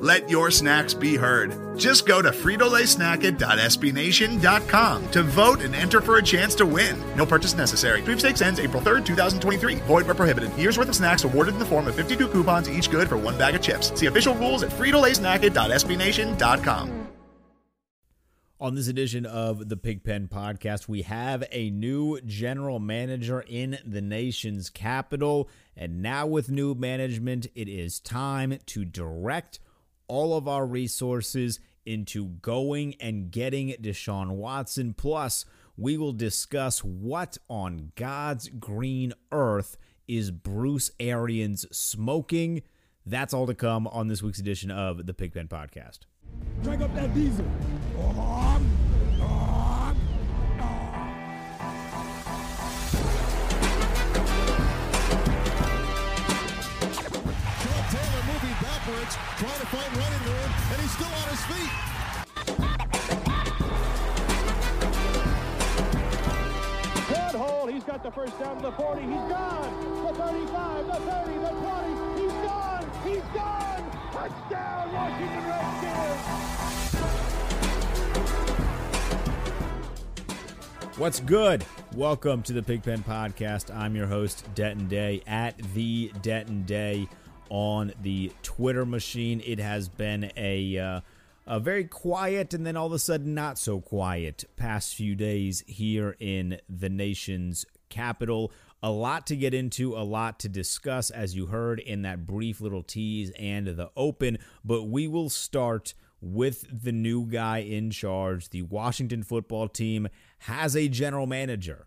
Let your snacks be heard. Just go to Frito-LaySnackIt.SBNation.com to vote and enter for a chance to win. No purchase necessary. Sweepstakes ends April 3rd, 2023. Void where prohibited. Year's worth of snacks awarded in the form of 52 coupons, each good for one bag of chips. See official rules at Frito-LaySnackIt.SBNation.com. On this edition of the Pigpen Podcast, we have a new general manager in the nation's capital. And now with new management, it is time to direct all of our resources into going and getting Deshaun Watson. Plus, we will discuss what on God's green earth is Bruce Arians smoking. That's all to come on this week's edition of the Pigpen Podcast. Drag up that diesel. Cam Taylor moving backwards, trying to find running room, and he's still on his feet. Good hold. He's got the first down to the 40. He's gone. The 35, the 30, the 20. He's gone. He's gone. Touchdown, Washington Redskins! What's good? Welcome to the Pigpen Podcast. I'm your host, Denton Day, at the Denton Day on the Twitter machine. It has been a very quiet and then all of a sudden not so quiet past few days here in the nation's capital. A lot to get into, a lot to discuss, as you heard in that brief little tease and the open. But we will start with the new guy in charge. The Washington Football Team has a general manager.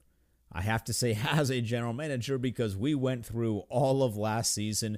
I have to say has a general manager because we went through all of last season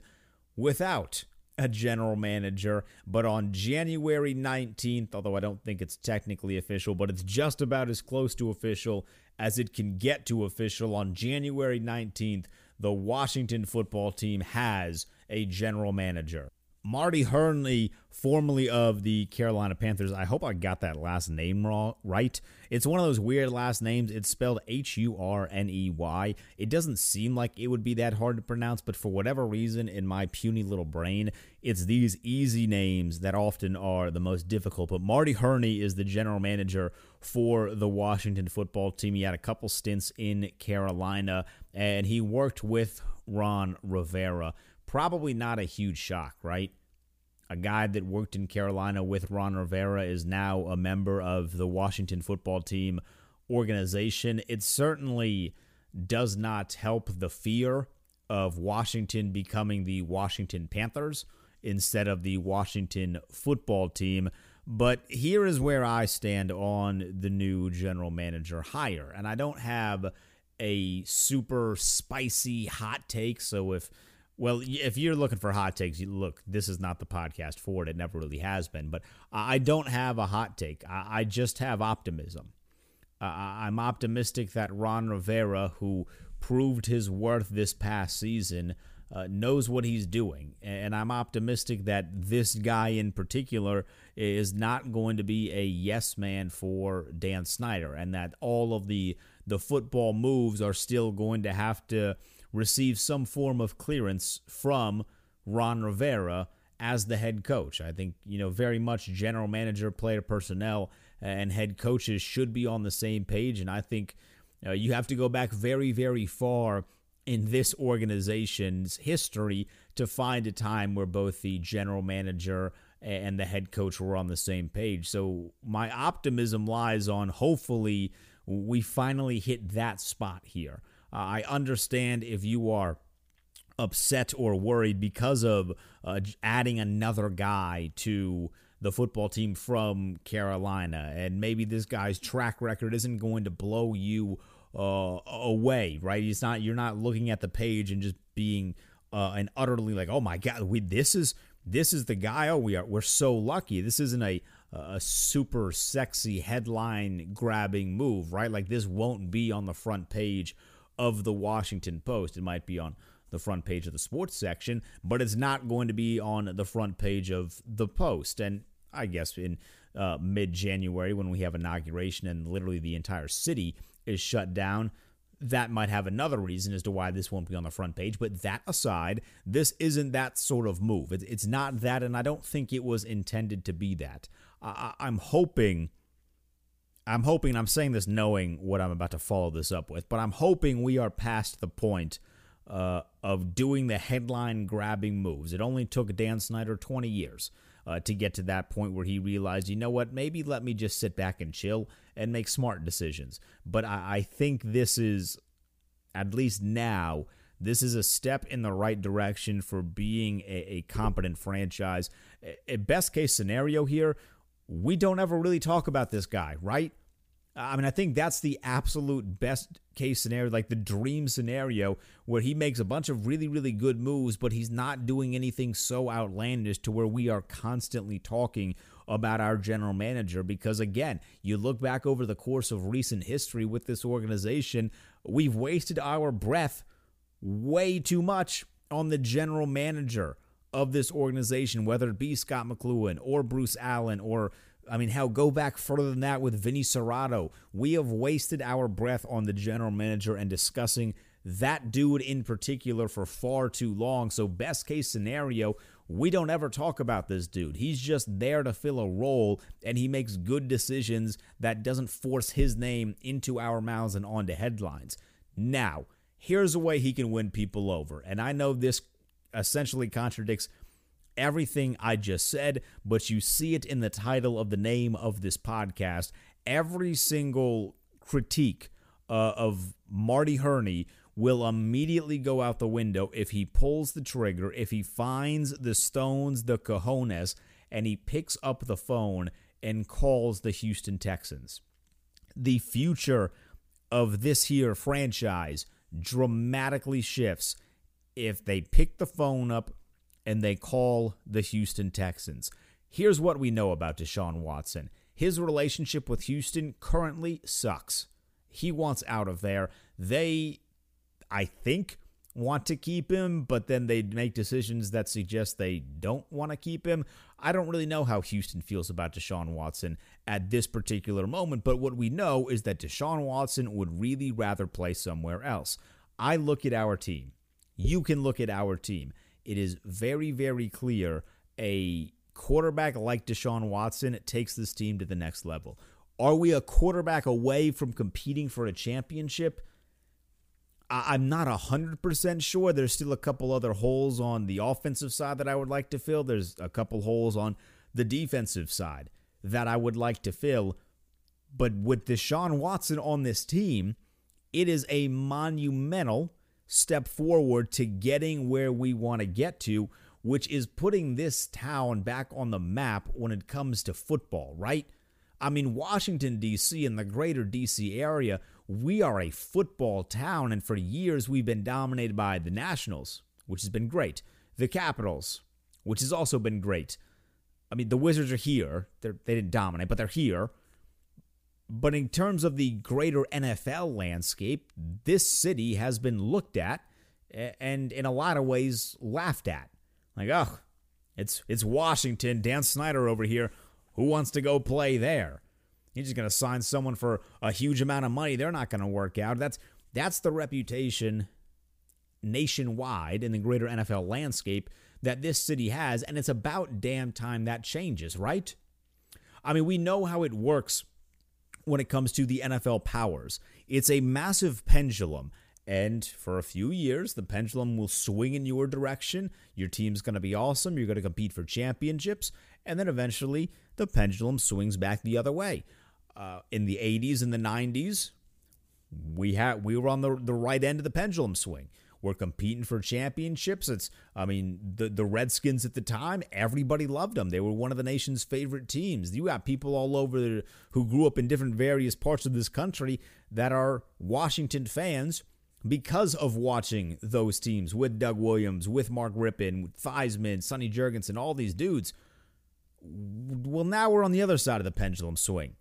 without a general manager. But on January 19th, although I don't think it's technically official, but it's just about as close to official as it can get to official, on January 19th, the Washington Football Team has a general manager. Marty Hurney, formerly of the Carolina Panthers. I hope I got that last name right. It's one of those weird last names. It's spelled H-U-R-N-E-Y. It doesn't seem like it would be that hard to pronounce, but for whatever reason in my puny little brain, it's these easy names that often are the most difficult. But Marty Hurney is the general manager for the Washington Football Team. He had a couple stints in Carolina, and he worked with Ron Rivera. Probably not a huge shock, right? A guy that worked in Carolina with Ron Rivera is now a member of the Washington Football Team organization. It certainly does not help the fear of Washington becoming the Washington Panthers instead of the Washington Football Team. But here is where I stand on the new general manager hire. And I don't have a super spicy hot take, so if you're looking for hot takes, look, this is not the podcast for it. It never really has been. But I don't have a hot take. I just have optimism. I'm optimistic that Ron Rivera, who proved his worth this past season, knows what he's doing. And I'm optimistic that this guy in particular is not going to be a yes man for Dan Snyder, and that all of the football moves are still going to have to receive some form of clearance from Ron Rivera as the head coach. I think, very much general manager, player personnel, and head coaches should be on the same page. And I think you have to go back very, very far in this organization's history to find a time where both the general manager and the head coach were on the same page. So my optimism lies on hopefully we finally hit that spot here. I understand if you are upset or worried because of adding another guy to the football team from Carolina, and maybe this guy's track record isn't going to blow you away, right? It's not, you're not looking at the page and just being an utterly like, oh my God, this is the guy. Oh, we're so lucky. This isn't a super sexy headline grabbing move, right? Like this won't be on the front page of the Washington Post. It might be on the front page of the sports section, but it's not going to be on the front page of the Post. And I guess in mid-January, when we have inauguration and literally the entire city is shut down, that might have another reason as to why this won't be on the front page. But that aside, this isn't that sort of move. It's not that, and I don't think it was intended to be that. I'm hoping, I'm saying this knowing what I'm about to follow this up with, but I'm hoping we are past the point of doing the headline-grabbing moves. It only took Dan Snyder 20 years to get to that point where he realized, you know what, maybe let me just sit back and chill and make smart decisions. But I think this is, at least now, this is a step in the right direction for being a competent franchise. A best-case scenario here, we don't ever really talk about this guy, right? I mean, I think that's the absolute best-case scenario, like the dream scenario where he makes a bunch of really, really good moves, but he's not doing anything so outlandish to where we are constantly talking about our general manager. Because, again, you look back over the course of recent history with this organization, we've wasted our breath way too much on the general manager of this organization, whether it be Scott McLuhan or Bruce Allen or, I mean, hell, go back further than that with Vinny Cerrato. We have wasted our breath on the general manager and discussing that dude in particular for far too long. So best case scenario, we don't ever talk about this dude. He's just there to fill a role, and he makes good decisions that doesn't force his name into our mouths and onto headlines. Now, here's a way he can win people over. And I know this essentially contradicts everything I just said, but you see it in the title of the name of this podcast. Every single critique of Marty Hurney will immediately go out the window if he pulls the trigger, if he finds the stones, the cojones, and he picks up the phone and calls the Houston Texans. The future of this here franchise dramatically shifts if they pick the phone up and they call the Houston Texans. Here's what we know about Deshaun Watson. His relationship with Houston currently sucks. He wants out of there. They, I think, want to keep him, but then they make decisions that suggest they don't want to keep him. I don't really know how Houston feels about Deshaun Watson at this particular moment, but what we know is that Deshaun Watson would really rather play somewhere else. I look at our team. You can look at our team. It is very, very clear a quarterback like Deshaun Watson takes this team to the next level. Are we a quarterback away from competing for a championship? I'm not 100% sure. There's still a couple other holes on the offensive side that I would like to fill. There's a couple holes on the defensive side that I would like to fill. But with Deshaun Watson on this team, it is a monumental step forward to getting where we want to get to, which is putting this town back on the map when it comes to football, right? I mean, Washington, D.C. and the greater D.C. area, we are a football town, and for years we've been dominated by the Nationals, which has been great, the Capitals, which has also been great. I mean, the Wizards are here. They didn't dominate, but they're here. But in terms of the greater NFL landscape, this city has been looked at and in a lot of ways laughed at. Like, oh, it's Washington, Dan Snyder over here. Who wants to go play there? He's just going to sign someone for a huge amount of money. They're not going to work out. That's the reputation nationwide in the greater NFL landscape that this city has, and it's about damn time that changes, right? I mean, we know how it works when it comes to the NFL powers. It's a massive pendulum, and for a few years, the pendulum will swing in your direction. Your team's going to be awesome. You're going to compete for championships, and then eventually the pendulum swings back the other way. In the 80s and the 90s, we were on the right end of the pendulum swing. We're competing for championships. The Redskins at the time, everybody loved them. They were one of the nation's favorite teams. You got people all over there who grew up in different various parts of this country that are Washington fans because of watching those teams with Doug Williams, with Mark Rippon, with Theismann, Sonny Jurgensen, all these dudes. Well, now we're on the other side of the pendulum swing.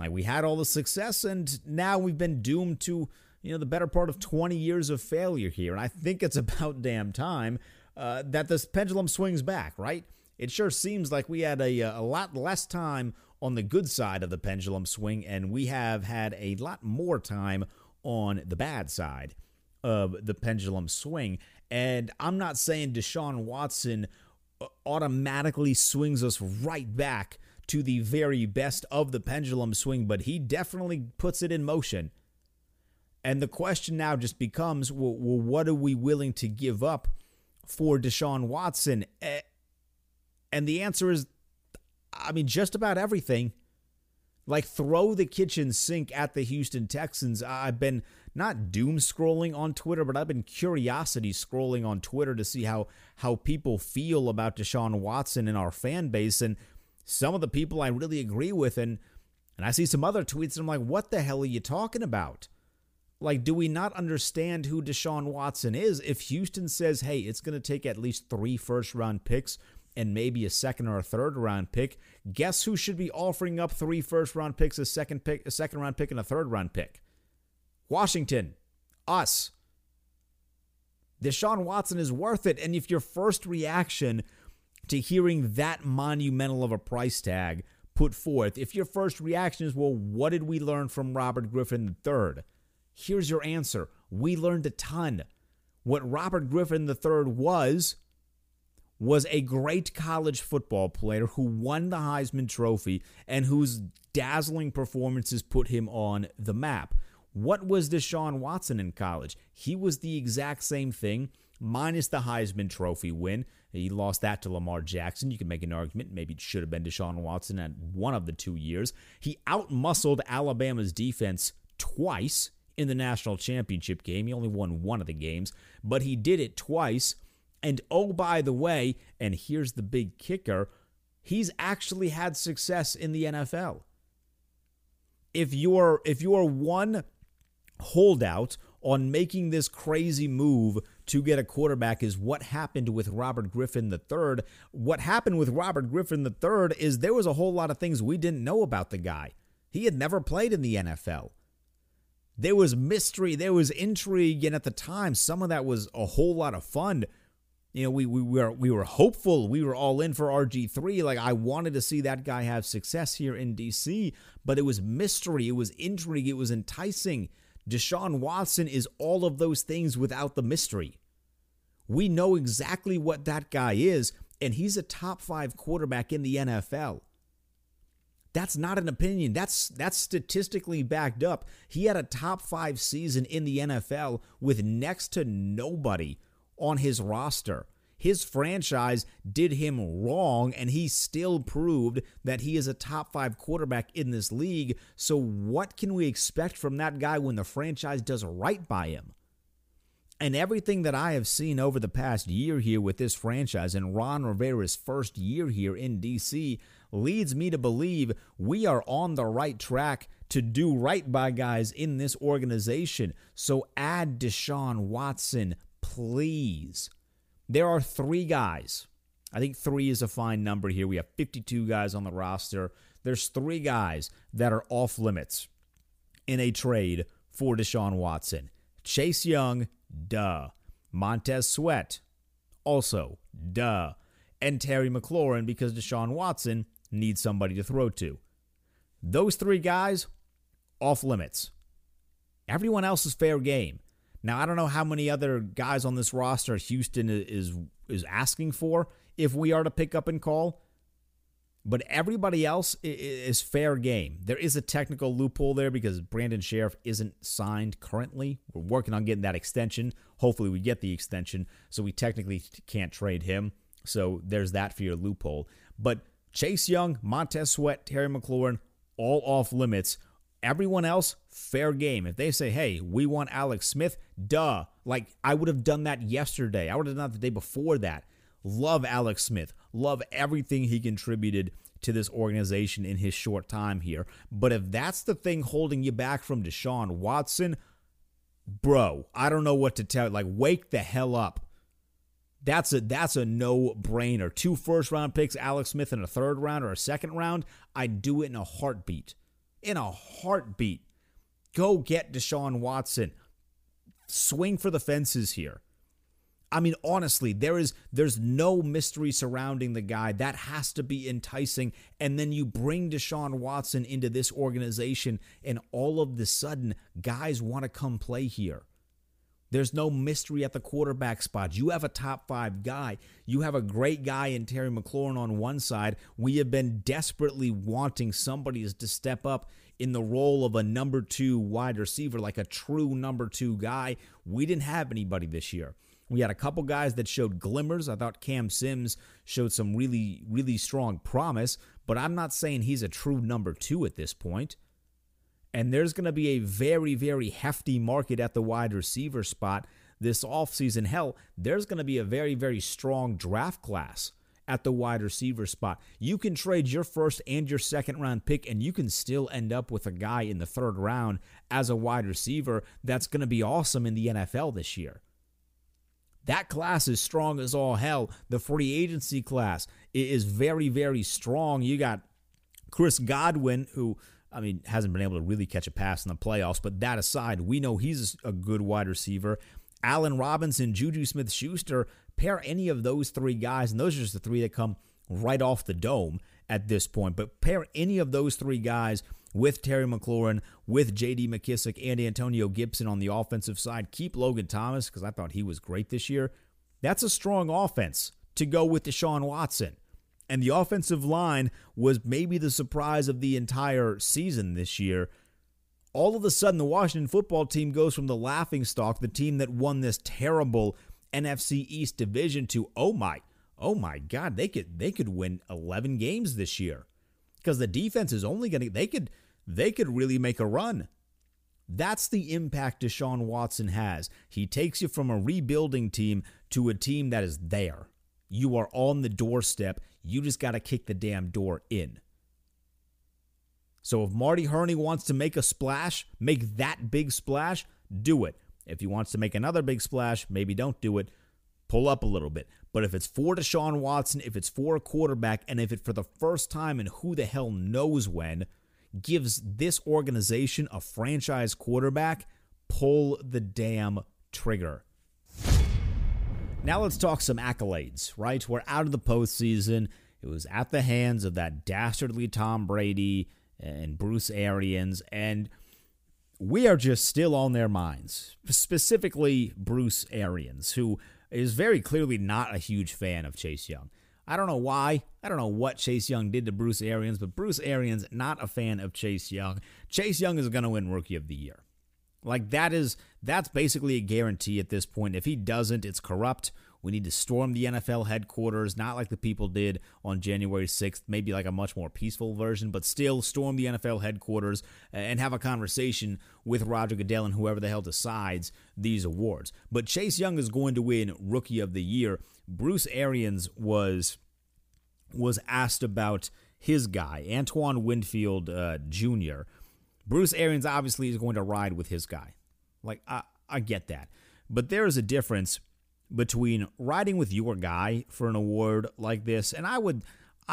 Like, we had all the success, and now we've been doomed to the better part of 20 years of failure here. And I think it's about damn time that this pendulum swings back, right? It sure seems like we had a lot less time on the good side of the pendulum swing, and we have had a lot more time on the bad side of the pendulum swing. And I'm not saying Deshaun Watson automatically swings us right back to the very best of the pendulum swing, but he definitely puts it in motion. And the question now just becomes, well, what are we willing to give up for Deshaun Watson? And the answer is, just about everything. Like, throw the kitchen sink at the Houston Texans. I've been not doom scrolling on Twitter, but I've been curiosity scrolling on Twitter to see how people feel about Deshaun Watson in our fan base. And some of the people I really agree with, and I see some other tweets, and I'm like, what the hell are you talking about? Like, do we not understand who Deshaun Watson is? If Houston says, hey, it's going to take at least 3 first-round picks and maybe a second or a third-round pick, guess who should be offering up 3 first-round picks, a second-round pick, and a third-round pick? Washington. Us. Deshaun Watson is worth it. And if your first reaction to hearing that monumental of a price tag put forth, if your first reaction is, well, what did we learn from Robert Griffin III? Here's your answer. We learned a ton. What Robert Griffin III was a great college football player who won the Heisman Trophy and whose dazzling performances put him on the map. What was Deshaun Watson in college? He was the exact same thing, minus the Heisman Trophy win. He lost that to Lamar Jackson. You can make an argument. Maybe it should have been Deshaun Watson at one of the 2 years. He outmuscled Alabama's defense twice in the national championship game. He only won one of the games, but he did it twice. And oh, by the way, and here's the big kicker, he's actually had success in the NFL. If you're one holdout on making this crazy move to get a quarterback is what happened with Robert Griffin III. What happened with Robert Griffin III is there was a whole lot of things we didn't know about the guy. He had never played in the NFL. There was mystery, there was intrigue, and at the time, some of that was a whole lot of fun. We were hopeful, we were all in for RG3. Like, I wanted to see that guy have success here in DC, but it was mystery, it was intrigue, it was enticing. Deshaun Watson is all of those things without the mystery. We know exactly what that guy is, and he's a top 5 quarterback in the NFL. That's not an opinion. That's statistically backed up. He had a top 5 season in the NFL with next to nobody on his roster. His franchise did him wrong, and he still proved that he is a top 5 quarterback in this league. So what can we expect from that guy when the franchise does right by him? And everything that I have seen over the past year here with this franchise and Ron Rivera's first year here in D.C. leads me to believe we are on the right track to do right by guys in this organization. So add Deshaun Watson, please. There are 3 guys. I think 3 is a fine number here. We have 52 guys on the roster. There's 3 guys that are off limits in a trade for Deshaun Watson. Chase Young, duh. Montez Sweat, also, duh, and Terry McLaurin because Deshaun Watson needs somebody to throw to. Those three guys, off limits. Everyone else is fair game. Now, I don't know how many other guys on this roster Houston is asking for if we are to pick up and call, but everybody else is fair game. There is a technical loophole there because Brandon Sheriff isn't signed currently. We're working on getting that extension. Hopefully we get the extension, so we technically can't trade him. So there's that for your loophole. But Chase Young, Montez Sweat, Terry McLaurin, all off limits. Everyone else, fair game. If they say, hey, we want Alex Smith, duh. Like, I would have done that yesterday. I would have done that the day before that. Love Alex Smith. Love everything he contributed to this organization in his short time here. But if that's the thing holding you back from Deshaun Watson, bro, I don't know what to tell you. Like, wake the hell up. That's a no-brainer. 2 first-round picks, Alex Smith, in a third round or a second round, I'd do it in a heartbeat. In a heartbeat. Go get Deshaun Watson. Swing for the fences here. I mean, honestly, there's no mystery surrounding the guy. That has to be enticing. And then you bring Deshaun Watson into this organization, and all of the sudden, guys want to come play here. There's no mystery at the quarterback spot. You have a top 5 guy. You have a great guy in Terry McLaurin on one side. We have been desperately wanting somebody to step up in the role of a number 2 wide receiver, like a true number 2 guy. We didn't have anybody this year. We had a couple guys that showed glimmers. I thought Cam Sims showed some really, really strong promise, but I'm not saying he's a true number 2 at this point. And there's going to be a very, very hefty market at the wide receiver spot this offseason. Hell, there's going to be a very, very strong draft class at the wide receiver spot. You can trade your first and your second round pick, and you can still end up with a guy in the third round as a wide receiver that's going to be awesome in the NFL this year. That class is strong as all hell. The free agency class is very, very strong. You got Chris Godwin, who... I mean, hasn't been able to really catch a pass in the playoffs, but that aside, we know he's a good wide receiver. Allen Robinson, Juju Smith-Schuster, pair any of those 3 guys, and those are just the 3 that come right off the dome at this point, but pair any of those 3 guys with Terry McLaurin, with J.D. McKissic, and Antonio Gibson on the offensive side. Keep Logan Thomas, because I thought he was great this year. That's a strong offense to go with Deshaun Watson. And the offensive line was maybe the surprise of the entire season this year. All of a sudden, the Washington Football Team goes from the laughingstock, the team that won this terrible NFC East division, to, oh my God, they could win 11 games this year, because the defense is only going to, they could really make a run. That's the impact Deshaun Watson has. He takes you from a rebuilding team to a team that is there. You are on the doorstep. You just got to kick the damn door in. So if Marty Hurney wants to make a splash, make that big splash, do it. If he wants to make another big splash, maybe don't do it. Pull up a little bit. But if it's for Deshaun Watson, if it's for a quarterback, and if it for the first time and who the hell knows when gives this organization a franchise quarterback, pull the damn trigger. Now let's talk some accolades, right? We're out of the postseason. It was at the hands of that dastardly Tom Brady and Bruce Arians, and we are just still on their minds, specifically Bruce Arians, who is very clearly not a huge fan of Chase Young. I don't know why. I don't know what Chase Young did to Bruce Arians, but Bruce Arians, not a fan of Chase Young. Chase Young is going to win Rookie of the Year. Like, that's basically a guarantee at this point. If he doesn't, it's corrupt. We need to storm the NFL headquarters, not like the people did on January 6th, maybe like a much more peaceful version, but still storm the NFL headquarters and have a conversation with Roger Goodell and whoever the hell decides these awards. But Chase Young is going to win Rookie of the Year. Bruce Arians was asked about his guy, Antoine Winfield Jr., Bruce Arians obviously is going to ride with his guy. Like, I get that. But there is a difference between riding with your guy for an award like this, and I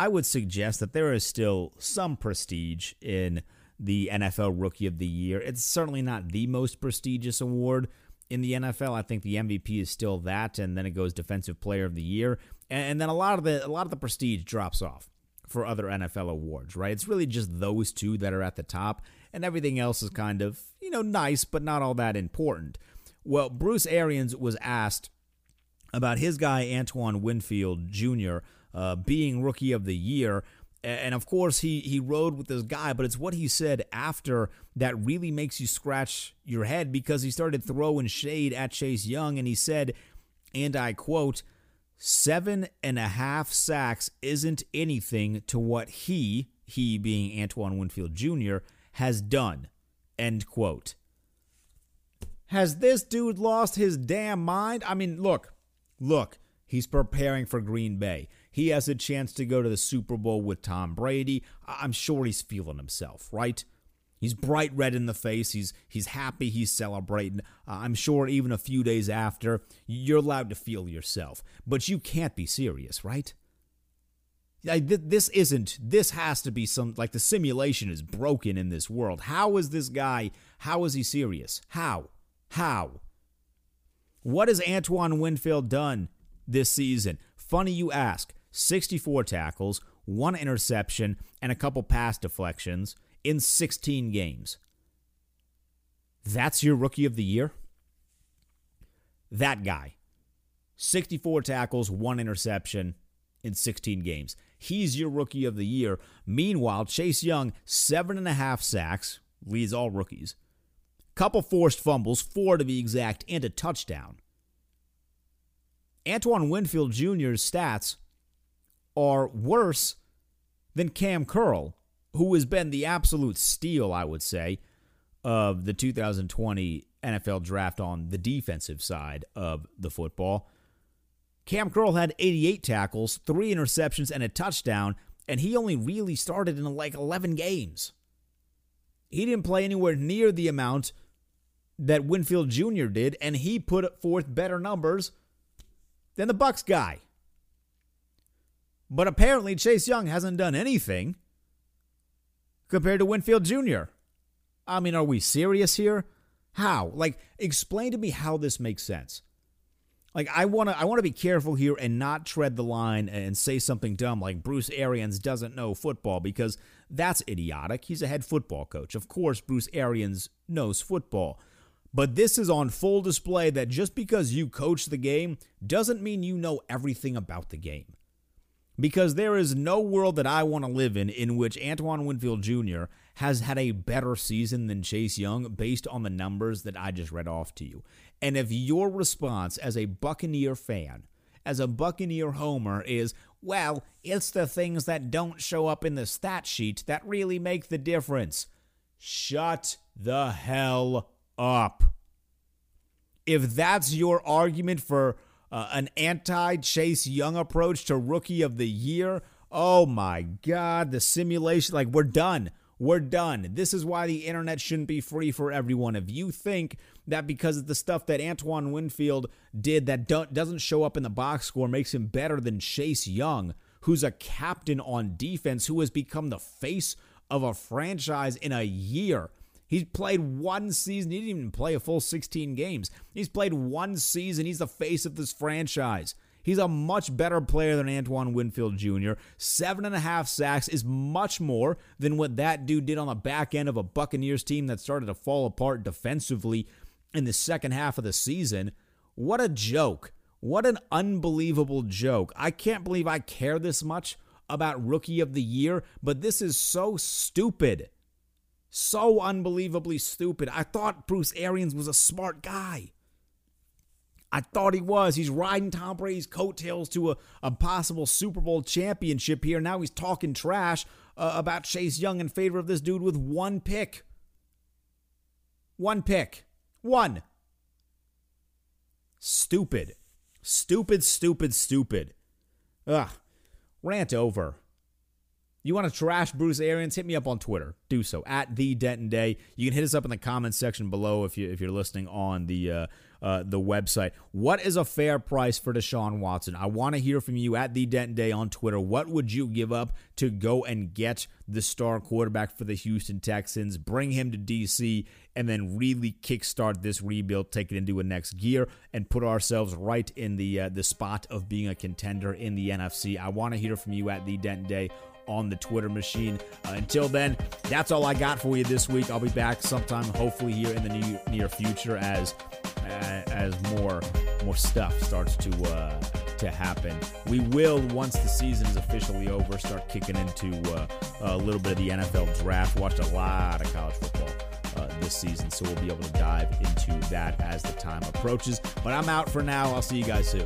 would suggest that there is still some prestige in the NFL Rookie of the Year. It's certainly not the most prestigious award. in the NFL. I think the MVP is still that, and then it goes Defensive Player of the Year, and then a lot of the prestige drops off for other NFL awards, right? It's really just those two that are at the top, and everything else is kind of, you know, nice, but not all that important. Well, Bruce Arians was asked about his guy, Antoine Winfield Jr., being Rookie of the Year. And of course, he rode with this guy, but it's what he said after that really makes you scratch your head, because he started throwing shade at Chase Young, and he said, and I quote, 7.5 sacks isn't anything to what he being Antoine Winfield Jr., has done, end quote. Has this dude lost his damn mind? I mean, look, he's preparing for Green Bay. He has a chance to go to the Super Bowl with Tom Brady. I'm sure he's feeling himself, right? He's bright red in the face. He's happy. He's celebrating. I'm sure even a few days after, you're allowed to feel yourself. But you can't be serious, right? This has to be some, like, the simulation is broken in this world. How is he serious? How? What has Antoine Winfield done this season? Funny you ask. 64 tackles, 1 interception, and a couple pass deflections in 16 games. That's your Rookie of the Year? That guy. 64 tackles, 1 interception in 16 games. He's your Rookie of the Year. Meanwhile, Chase Young, 7.5 sacks, leads all rookies. Couple forced fumbles, 4 to be exact, and a touchdown. Antoine Winfield Jr.'s stats are worse than Cam Curl, who has been the absolute steal, I would say, of the 2020 NFL draft on the defensive side of the football. Cam Curl had 88 tackles, 3 interceptions, and a touchdown, and he only really started in like 11 games. He didn't play anywhere near the amount that Winfield Jr. did, and he put forth better numbers than the Bucs guy. But apparently Chase Young hasn't done anything compared to Winfield Jr. I mean, are we serious here? How? Like, explain to me how this makes sense. Like, I want to be careful here and not tread the line and say something dumb like Bruce Arians doesn't know football, because that's idiotic. He's a head football coach. Of course, Bruce Arians knows football. But this is on full display that just because you coach the game doesn't mean you know everything about the game. Because there is no world that I want to live in which Antoine Winfield Jr. has had a better season than Chase Young based on the numbers that I just read off to you. And if your response as a Buccaneer fan, as a Buccaneer homer, is, well, it's the things that don't show up in the stat sheet that really make the difference, shut the hell up. If that's your argument for an anti-Chase Young approach to Rookie of the Year, oh my God, the simulation, like, we're done. This is why the internet shouldn't be free for everyone. If you think that because of the stuff that Antoine Winfield did that doesn't show up in the box score makes him better than Chase Young, who's a captain on defense, who has become the face of a franchise in a year. He's played one season. He didn't even play a full 16 games. He's played one season. He's the face of this franchise. He's a much better player than Antoine Winfield Jr. 7.5 sacks is much more than what that dude did on the back end of a Buccaneers team that started to fall apart defensively in the second half of the season. What a joke. What an unbelievable joke. I can't believe I care this much about Rookie of the Year, but this is so stupid. So unbelievably stupid. I thought Bruce Arians was a smart guy. I thought he was. He's riding Tom Brady's coattails to a possible Super Bowl championship here. Now he's talking trash about Chase Young in favor of this dude with one pick. One pick. One. Stupid. Stupid. Ugh. Rant over. You want to trash Bruce Arians? Hit me up on Twitter. Do so at the Denton Day. You can hit us up in the comments section below if you're listening on the website. What is a fair price for Deshaun Watson? I want to hear from you at the Denton Day on Twitter. What would you give up to go and get the star quarterback for the Houston Texans, bring him to DC, and then really kickstart this rebuild, take it into a next gear, and put ourselves right in the spot of being a contender in the NFC? I want to hear from you at the Denton Day on the Twitter machine. Until then, that's all I got for you this week. I'll be back sometime, hopefully here in the near future, as more stuff starts to happen. We will, once the season is officially over, start kicking into a little bit of the NFL draft. Watched a lot of college football this season, so we'll be able to dive into that as the time approaches. But I'm out for now. I'll see you guys soon.